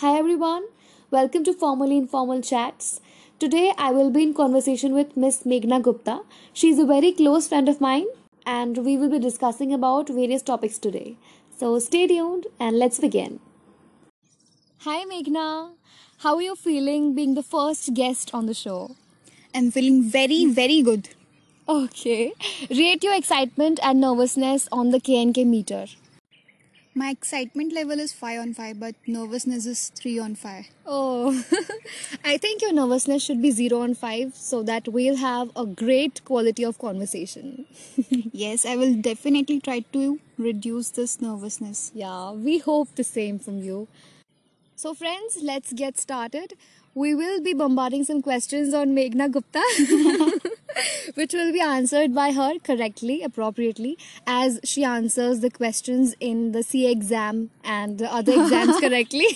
Hi everyone, welcome to Formally Informal Chats. Today I will be in conversation with Miss Meghna Gupta. She is a very close friend of mine and we will be discussing about various topics today. So stay tuned and let's begin. Hi Meghna, how are you feeling being the first guest on the show? I'm feeling very good. Okay, rate your excitement and nervousness on the KNK meter. My excitement level is 5 on 5, but nervousness is 3 on 5. Oh, I think your nervousness should be 0 on 5 so that we'll have a great quality of conversation. Yes, I will definitely try to reduce this nervousness. Yeah, we hope the same from you. So friends, let's get started. We will be bombarding some questions on Meghna Gupta. Which will be answered by her correctly, appropriately, as she answers the questions in the CA exam and the other exams correctly.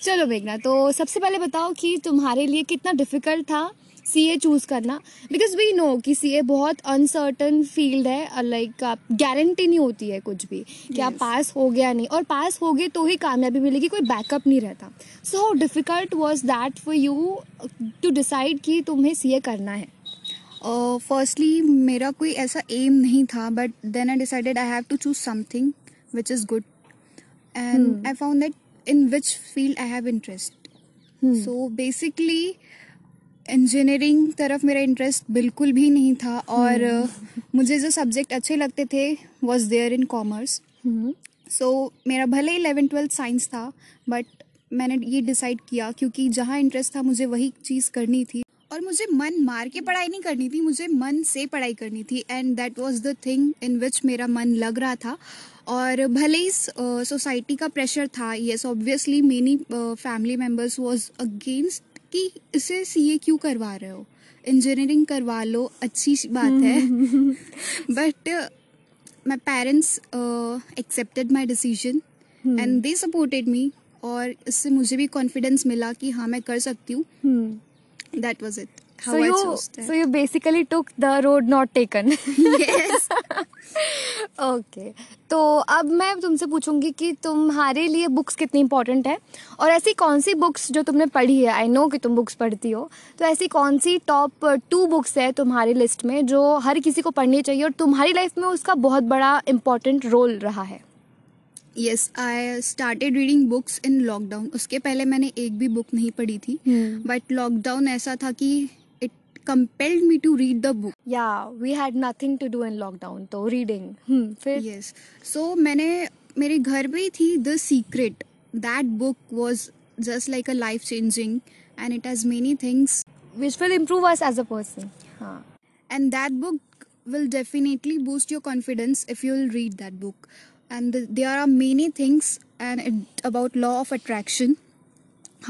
चलो मेघना, तो सबसे पहले बताओ कि तुम्हारे लिए कितना difficult था CA चूज़ करना, because we know कि CA बहुत uncertain field है और like आप गारंटी नहीं होती है कुछ भी कि आप पास हो गया नहीं, और पास हो गए तो ही कामयाबी मिलेगी, कोई बैकअप नहीं रहता. So how difficult was that for you to decide कि तुम्हें CA करना है? Firstly, मेरा कोई ऐसा aim नहीं था, but then I decided I have to choose something which is good, and I found that in which field I have interest. So basically engineering तरफ मेरा इंटरेस्ट बिल्कुल भी नहीं था और मुझे जो सब्जेक्ट अच्छे लगते थे was there in commerce. So मेरा भले ही 11th-12th साइंस था बट मैंने ये डिसाइड किया क्योंकि जहाँ इंटरेस्ट था मुझे वही चीज़ करनी थी और मुझे मन मार के पढ़ाई नहीं करनी थी, मुझे मन से पढ़ाई करनी थी and that was the thing in which मेरा मन लग रहा था. और भले ही सोसाइटी का प्रेशर था, yes obviously many family members was against कि इसे सीए क्यों करवा रहे हो, इंजीनियरिंग करवा लो, अच्छी बात है. But my parents accepted my decision and they supported me और इससे मुझे भी कॉन्फिडेंस मिला कि हाँ मैं कर सकती हूँ. That was it. So you basically took the road not taken. Yes. Okay. तो अब मैं तुमसे पूछूंगी कि तुम्हारे लिए बुक्स कितनी इम्पोर्टेंट है और ऐसी कौन सी बुक्स जो तुमने पढ़ी है. आई नो कि तुम बुक्स पढ़ती हो, तो ऐसी कौन सी टॉप 2 बुक्स है तुम्हारी लिस्ट में जो हर किसी को पढ़नी चाहिए और तुम्हारी लाइफ में उसका बहुत बड़ा इम्पोर्टेंट रोल रहा है? Yes, I started reading books in lockdown. उसके पहले मैंने एक भी बुक नहीं पढ़ी थी but lockdown ऐसा था कि compelled me to read the book. Yeah, we had nothing to do in lockdown, तो reading. फिर? Yes. So मैंने मेरे घर पे ही थी The Secret. That book was just like a life changing, and it has many things which will improve us as a person. हाँ. And that book will definitely boost your confidence if you will read that book. And there are many things and about law of attraction,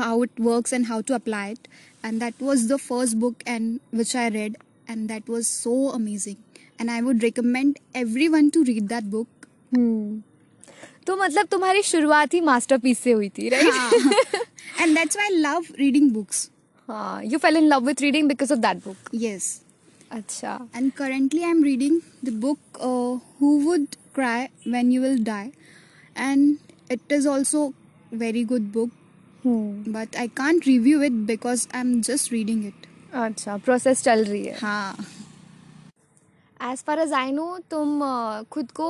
how it works and how to apply it. And that was the first book and which I read and that was so amazing and I would recommend everyone to read that book. तो मतलब तुम्हारी शुरुआत ही masterpiece से हुई थी, right? हाँ. And that's why I love reading books. हाँ, you fell in love with reading because of that book. Yes. अच्छा. And currently I'm reading the book Who Would Cry When You Will Die, and it is also very good book. But I can't review it because I'm just reading it. अच्छा, process चल रही है. हाँ. As far as I know, तुम खुद को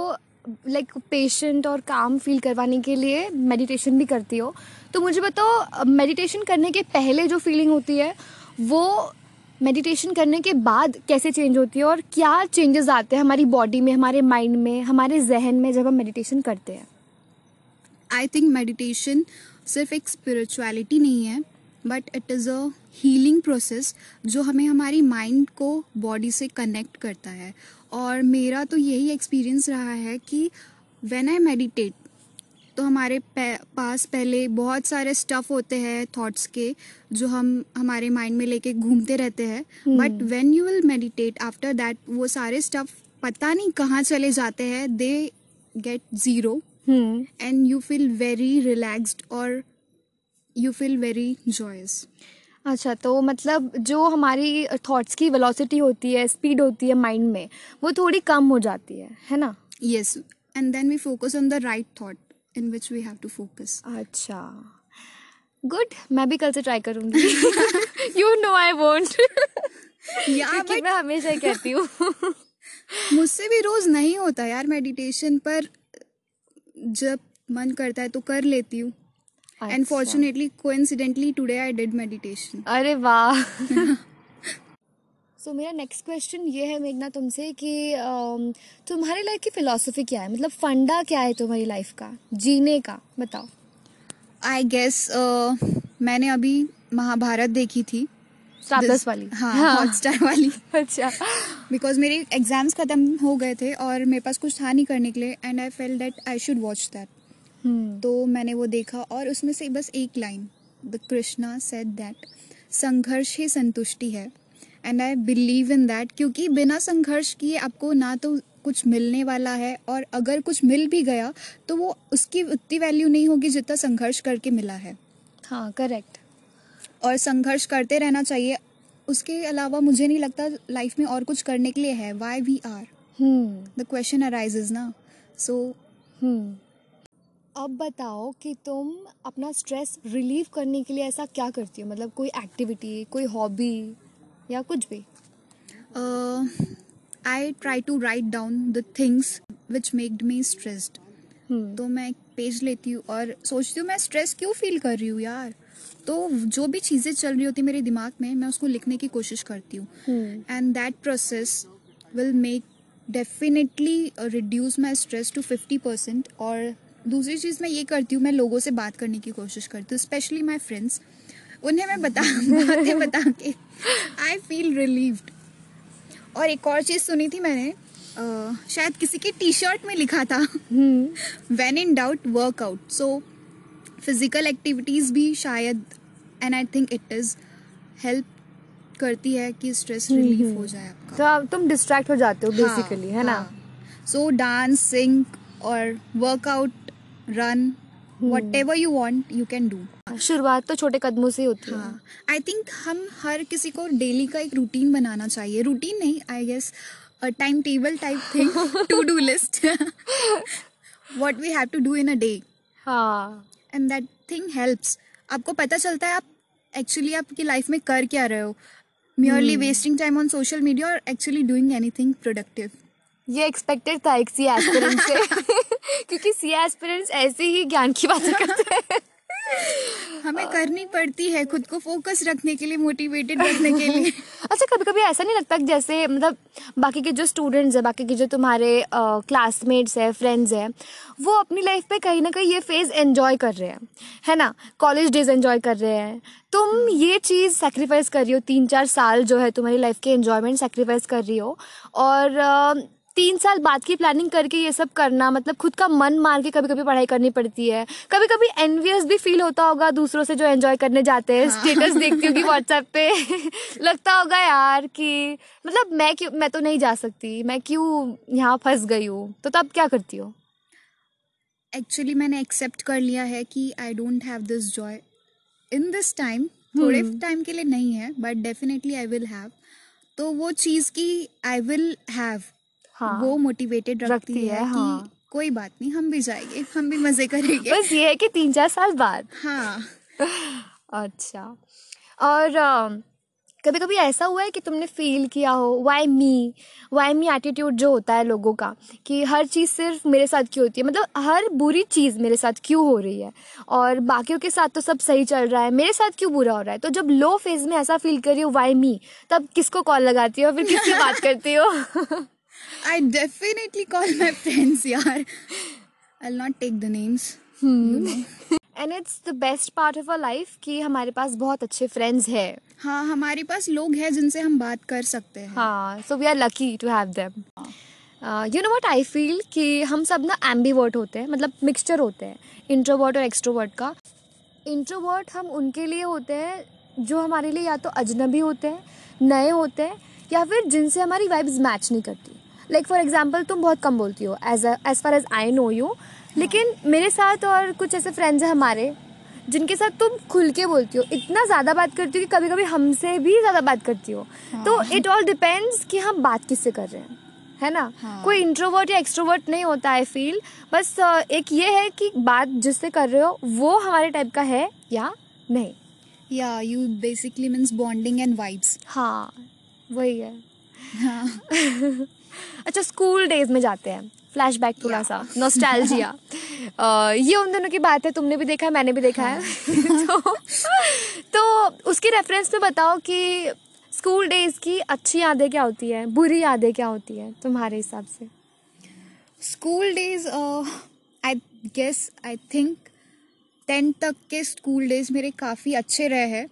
like patient और calm feel करवाने के लिए meditation भी करती हो, तो मुझे बताओ meditation करने के पहले जो feeling होती है वो meditation करने के बाद कैसे change होती है और क्या changes आते हैं हमारी body में, हमारे mind में, हमारे जहन में जब हम meditation करते हैं? I think meditation सिर्फ एक स्पिरिचुअलिटी नहीं है but it is a healing process जो हमें हमारी माइंड को बॉडी से कनेक्ट करता है. और मेरा तो यही एक्सपीरियंस रहा है कि व्हेन आई मेडिटेट तो हमारे पास पहले बहुत सारे स्टफ होते हैं थॉट्स के जो हम हमारे माइंड में लेके घूमते रहते हैं but when you will meditate after that वो सारे स्टफ पता नहीं कहाँ चले जाते हैं, they get zero. And you feel very relaxed or you feel very joyous. अच्छा, तो मतलब जो हमारी थॉट्स की वेलोसिटी होती है, स्पीड होती है माइंड में, वो थोड़ी कम हो जाती है ना? Yes, and then we focus on the right thought. in which we have to focus. अच्छा, good. मैं भी कल से try करूँगी. You know I won't. यार मैं हमेशा कहती हूँ. मुझसे भी रोज नहीं होता यार मेडिटेशन, पर जब मन करता है तो कर लेती हूँ. And fortunately, coincidentally, today I did meditation. अरे वाह. तो मेरा नेक्स्ट क्वेश्चन ये है मेघना तुमसे कि तुम्हारी लाइफ की फिलॉसफी क्या है, मतलब फंडा क्या है तुम्हारी लाइफ का, जीने का, बताओ. आई गेस मैंने अभी महाभारत देखी थी, स्टारप्लस वाली. हाँ, हॉटस्टार वाली. अच्छा. बिकॉज मेरे एग्जाम्स खत्म हो गए थे और मेरे पास कुछ था नहीं करने के लिए, and I felt that I should watch that. तो मैंने वो देखा और उसमें से बस एक line, the Krishna said that संघर्ष ही संतुष्टि है. And I believe in that, क्योंकि बिना संघर्ष किए आपको ना तो कुछ मिलने वाला है, और अगर कुछ मिल भी गया तो वो उसकी उतनी वैल्यू नहीं होगी जितना संघर्ष करके मिला है. हाँ, करेक्ट. और संघर्ष करते रहना चाहिए, उसके अलावा मुझे नहीं लगता लाइफ में और कुछ करने के लिए है. Why we are, the question arises ना. सो अब बताओ कि तुम अपना स्ट्रेस रिलीव करने के लिए ऐसा क्या करती हो, मतलब कोई एक्टिविटी, कोई हॉबी या कुछ भी. I try to write down the things which maked me stressed. तो मैं एक पेज लेती हूँ और सोचती हूँ मैं स्ट्रेस क्यों फील कर रही हूँ यार. तो जो भी चीज़ें चल रही होती मेरे दिमाग में, मैं उसको लिखने की कोशिश करती हूँ. And that process will make definitely reduce my stress to 50%. और दूसरी चीज़ मैं ये करती हूँ, मैं लोगों से बात करने की कोशिश करती हूँ, स्पेशली माई फ्रेंड्स. उन्हें मैं बता के आई फील रिलीव्ड. और एक और चीज़ सुनी थी मैंने, शायद किसी के टी शर्ट में लिखा था, when in doubt workout. So physical activities भी शायद, and I think it is, help करती है कि स्ट्रेस रिलीव हो जाए आपका. तो अब तुम डिस्ट्रैक्ट हो जाते हो बेसिकली, है ना. सो डांस, सिंग और workout, run, Whatever you want, you can do. शुरुआत तो छोटे कदमों से होती है. हाँ, आई थिंक हम हर किसी को डेली का एक रूटीन बनाना चाहिए. रूटीन नहीं, I guess time table type thing, to do list, what we have to do in a day. हाँ, एंड दैट थिंग हेल्प्स. आपको पता चलता है आप एक्चुअली आपकी लाइफ में कर क्या रहे हो, merely wasting time on social media और एक्चुअली डूइंग एनीथिंग प्रोडक्टिव. ये एक्सपेक्टेड था एक CA एस्पिरेंट से, क्योंकि CA एस्पिरेंट्स ऐसे ही ज्ञान की बातें करते हैं. हमें करनी पड़ती है खुद को फोकस रखने के लिए, मोटिवेटेड रखने के लिए. अच्छा, कभी कभी ऐसा नहीं लगता जैसे, मतलब बाकी के जो स्टूडेंट्स हैं, बाकी के जो तुम्हारे क्लासमेट्स हैं, फ्रेंड्स हैं, वो अपनी लाइफ पे कहीं ना कहीं ये फेज़ एन्जॉय कर रहे हैं, है ना, कॉलेज डेज एन्जॉय कर रहे हैं. तुम ये चीज़ सेक्रीफाइस कर रही हो, 3-4 साल जो है तुम्हारी लाइफ के एन्जॉयमेंट सेक्रीफाइस कर रही हो, और 3 साल बाद की प्लानिंग करके ये सब करना, मतलब खुद का मन मार के कभी कभी पढ़ाई करनी पड़ती है. कभी कभी एनवियस भी फील होता होगा दूसरों से जो एंजॉय करने जाते हैं. स्टेटस देखती होगी व्हाट्सएप पे, लगता होगा यार कि मतलब मैं तो नहीं जा सकती, मैं क्यों यहाँ फंस गई हूँ. तो तब क्या करती हो? एक्चुअली मैंने एक्सेप्ट कर लिया है कि I don't have this joy in this time. थोड़े टाइम के लिए नहीं है, but definitely I will have. तो वो चीज़ की आई विल हैव, हाँ, वो मोटिवेटेड रखती है हाँ, कि कोई बात नहीं, हम भी जाएंगे, हम भी मजे करेंगे. बस ये है कि 3-4 साल बाद. हाँ. अच्छा, और कभी कभी ऐसा हुआ है कि तुमने फील किया हो वाई मी एटीट्यूड जो होता है लोगों का, कि हर चीज़ सिर्फ मेरे साथ क्यों होती है, मतलब हर बुरी चीज़ मेरे साथ क्यों हो रही है, और बाकियों के साथ तो सब सही चल रहा है, मेरे साथ क्यों बुरा हो रहा है. तो जब लो फेज में ऐसा फील करी हो वाई मी, तब किसको कॉल लगाती हो, फिर किससे बात करती हो? I definitely call my friends, yaar. I'll not take the names. You know. And it's the best part of our life कि हमारे पास बहुत अच्छे friends हैं. हाँ, हमारे पास लोग हैं जिनसे हम बात कर सकते हैं. हाँ, so we are lucky to have them. You know what I feel कि हम सब ना ambivert होते हैं, मतलब mixture होते हैं, introvert और extrovert का. Introvert हम उनके लिए होते हैं जो हमारे लिए या तो अजनबी होते हैं, नए होते हैं, या फिर जिनसे हमारी वाइब्स मैच नहीं करती. लाइक फॉर एग्जाम्पल, तुम बहुत कम बोलती हो as far as I know you, लेकिन मेरे साथ और कुछ ऐसे फ्रेंड्स हैं हमारे जिनके साथ तुम खुल के बोलती हो, इतना ज़्यादा बात करती हो कि कभी कभी हमसे भी ज़्यादा बात करती हो. तो इट ऑल डिपेंड्स कि हम बात किससे कर रहे हैं. है ना, हाँ। कोई इंट्रोवर्ट या एक्सट्रोवर्ट नहीं होता, आई फील। बस एक ये है कि बात जिससे कर रहे हो वो हमारे टाइप का है या नहीं। या you basically means bonding and vibes. हाँ वही है, हाँ। अच्छा, स्कूल डेज में जाते हैं, फ्लैशबैक थोड़ा सा, नॉस्टैल्जिया। ये उन दोनों की बात है, तुमने भी देखा है मैंने भी देखा है। तो उसके रेफरेंस में बताओ कि स्कूल डेज की अच्छी यादें क्या होती है, बुरी यादें क्या होती है तुम्हारे हिसाब से? स्कूल डेज आई थिंक 10 तक के स्कूल डेज मेरे काफ़ी अच्छे रहे हैं।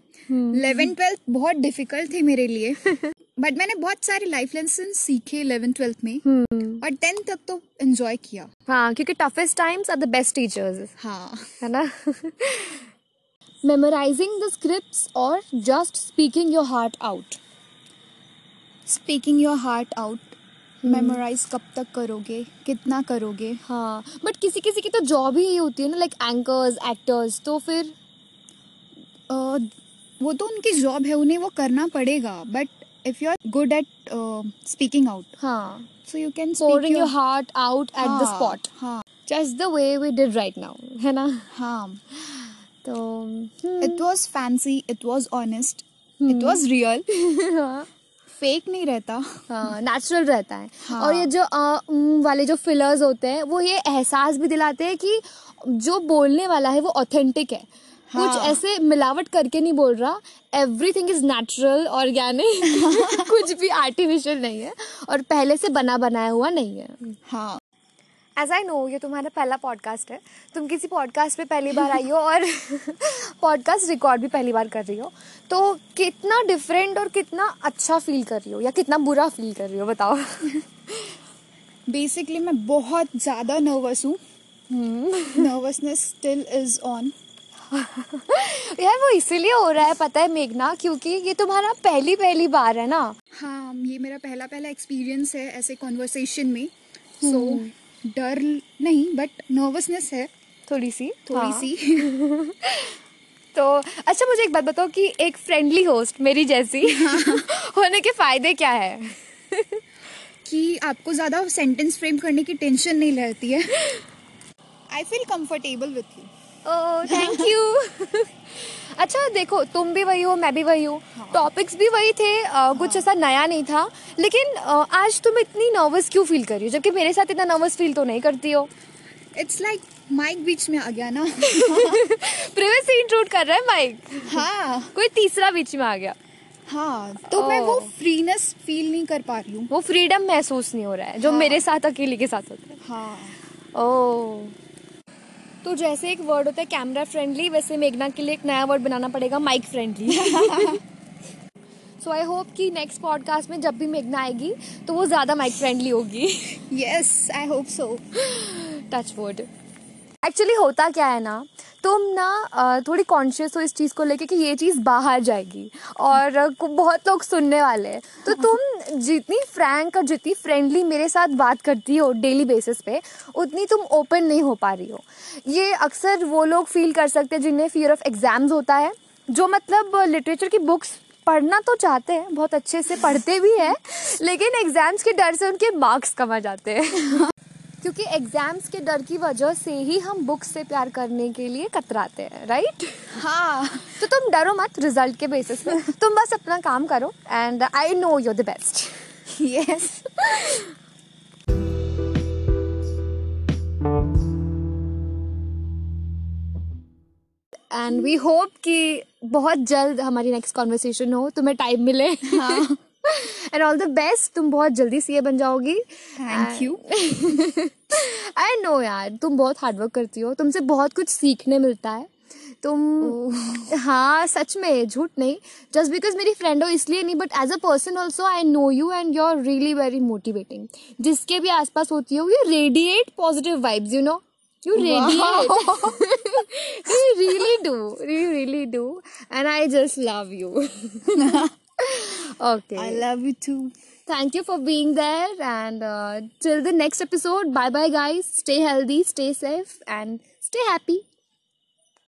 11-12 बहुत डिफिकल्ट थे मेरे लिए। बट मैंने बहुत सारे लाइफ लेसन सीखे 11-12 में, और 10 तक तो एंजॉय किया। हाँ, क्योंकि toughest times are the best teachers. हाँ, है ना। मेमोराइजिंग द स्क्रिप्ट्स और just speaking your heart out? Speaking your heart out. Memorise कब तक करोगे, कितना करोगे? हाँ, बट किसी किसी की तो जॉब ही ये होती है ना, लाइक एंकर्स, एक्टर्स, तो फिर वो तो उनकी जॉब है, उन्हें वो करना पड़ेगा। But if you are good at speaking out, हाँ, so you can speak your heart out at the spot, हाँ, just the way we did right now, है ना। हाँ, तो it was fancy, it was honest, it was real, fake नहीं रहता, natural रहता है। हाँ। और ये जो वाले जो फिलर्स होते हैं वो ये एहसास भी दिलाते हैं कि जो बोलने वाला है वो ऑथेंटिक है, हाँ। कुछ ऐसे मिलावट करके नहीं बोल रहा, एवरीथिंग इज नेचुरल, ऑर्गेनिक, कुछ भी आर्टिफिशियल नहीं है और पहले से बना बनाया हुआ नहीं है। हाँ, एज आई नो ये तुम्हारा पहला पॉडकास्ट है, तुम किसी पॉडकास्ट पे पहली बार आई हो और पॉडकास्ट रिकॉर्ड भी पहली बार कर रही हो, तो कितना डिफरेंट और कितना अच्छा फील कर रही हो या कितना बुरा फील कर रही हो, बताओ। बेसिकली मैं बहुत ज़्यादा नर्वस हूँ। Nervousness still is on. यार वो इसीलिए हो रहा है पता है मेघना, क्योंकि ये तुम्हारा पहली बार है ना। हाँ, ये मेरा पहला एक्सपीरियंस है ऐसे कॉन्वर्सेशन में, सो डर नहीं बट नर्वसनेस है थोड़ी सी। तो अच्छा, मुझे एक बात बताओ कि एक फ्रेंडली होस्ट मेरी जैसी होने के फायदे क्या है? कि आपको ज़्यादा सेंटेंस फ्रेम करने की टेंशन नहीं रहती है। I feel comfortable with you. Oh thank you. अच्छा देखो, तुम भी वही हो, मैं भी वही हूँ, टॉपिक्स भी वही थे, कुछ ऐसा नया नहीं था, लेकिन आज तुम इतनी नर्वस क्यों फील कर रही हो, जबकि मेरे साथ इतना नर्वस फील तो नहीं करती हो? इट्स लाइक माइक बीच में आ गया ना। प्राइवेसी इंट्रूड कर रहा है माइक। हाँ, कोई तीसरा बीच में आ गया। हाँ, तो मैं वो फ्रीनेस फील नहीं कर पा रही हूँ, वो फ्रीडम महसूस नहीं हो रहा है जो मेरे साथ अकेले के साथ होता है। हाँ, ओह। तो जैसे एक वर्ड होता है कैमरा फ्रेंडली, वैसे मेघना के लिए एक नया वर्ड बनाना पड़ेगा, mic friendly. So I hope कि नेक्स्ट पॉडकास्ट में जब भी मेघना आएगी तो वो ज़्यादा माइक फ्रेंडली होगी। Yes, I hope so. Touch wood. Actually होता क्या है ना, तुम ना थोड़ी कॉन्शियस हो इस चीज़ को लेके कि ये चीज़ बाहर जाएगी और बहुत लोग सुनने वाले हैं, तो तुम जितनी फ्रैंक और जितनी फ्रेंडली मेरे साथ बात करती हो डेली बेसिस पे, उतनी तुम ओपन नहीं हो पा रही हो। ये अक्सर वो लोग फील कर सकते हैं जिन्हें फियर ऑफ एग्ज़ाम्स होता है, जो मतलब लिटरेचर की बुक्स पढ़ना तो चाहते हैं, बहुत अच्छे से पढ़ते भी हैं, लेकिन एग्ज़ाम्स के डर से उनके मार्क्स कम आ जाते हैं। क्योंकि एग्जाम्स के डर की वजह से ही हम बुक्स से प्यार करने के लिए कतराते हैं, राइट? हाँ, तो तुम डरो मत रिजल्ट के बेसिस पे, तुम बस अपना काम करो, and I know you are the best. Yes. And we hope कि बहुत जल्द हमारी नेक्स्ट कॉन्वर्सेशन हो, तुम्हें टाइम मिले। हाँ। एंड ऑल द बेस्ट, तुम बहुत जल्दी सीए बन जाओगी। Thank you. आई नो यार, तुम बहुत हार्डवर्क करती हो, तुमसे बहुत कुछ सीखने मिलता है तुम। हाँ सच में, झूठ नहीं, जस्ट बिकॉज मेरी फ्रेंड हो इसलिए नहीं, but as a person also I know you and you are really very motivating. जिसके भी आसपास होती हो, you radiate positive vibes, you know, you radiate. You really do and I just love you. Okay. I love you too. Thank you for being there, and till the next episode, bye bye guys. Stay healthy, stay safe and stay happy.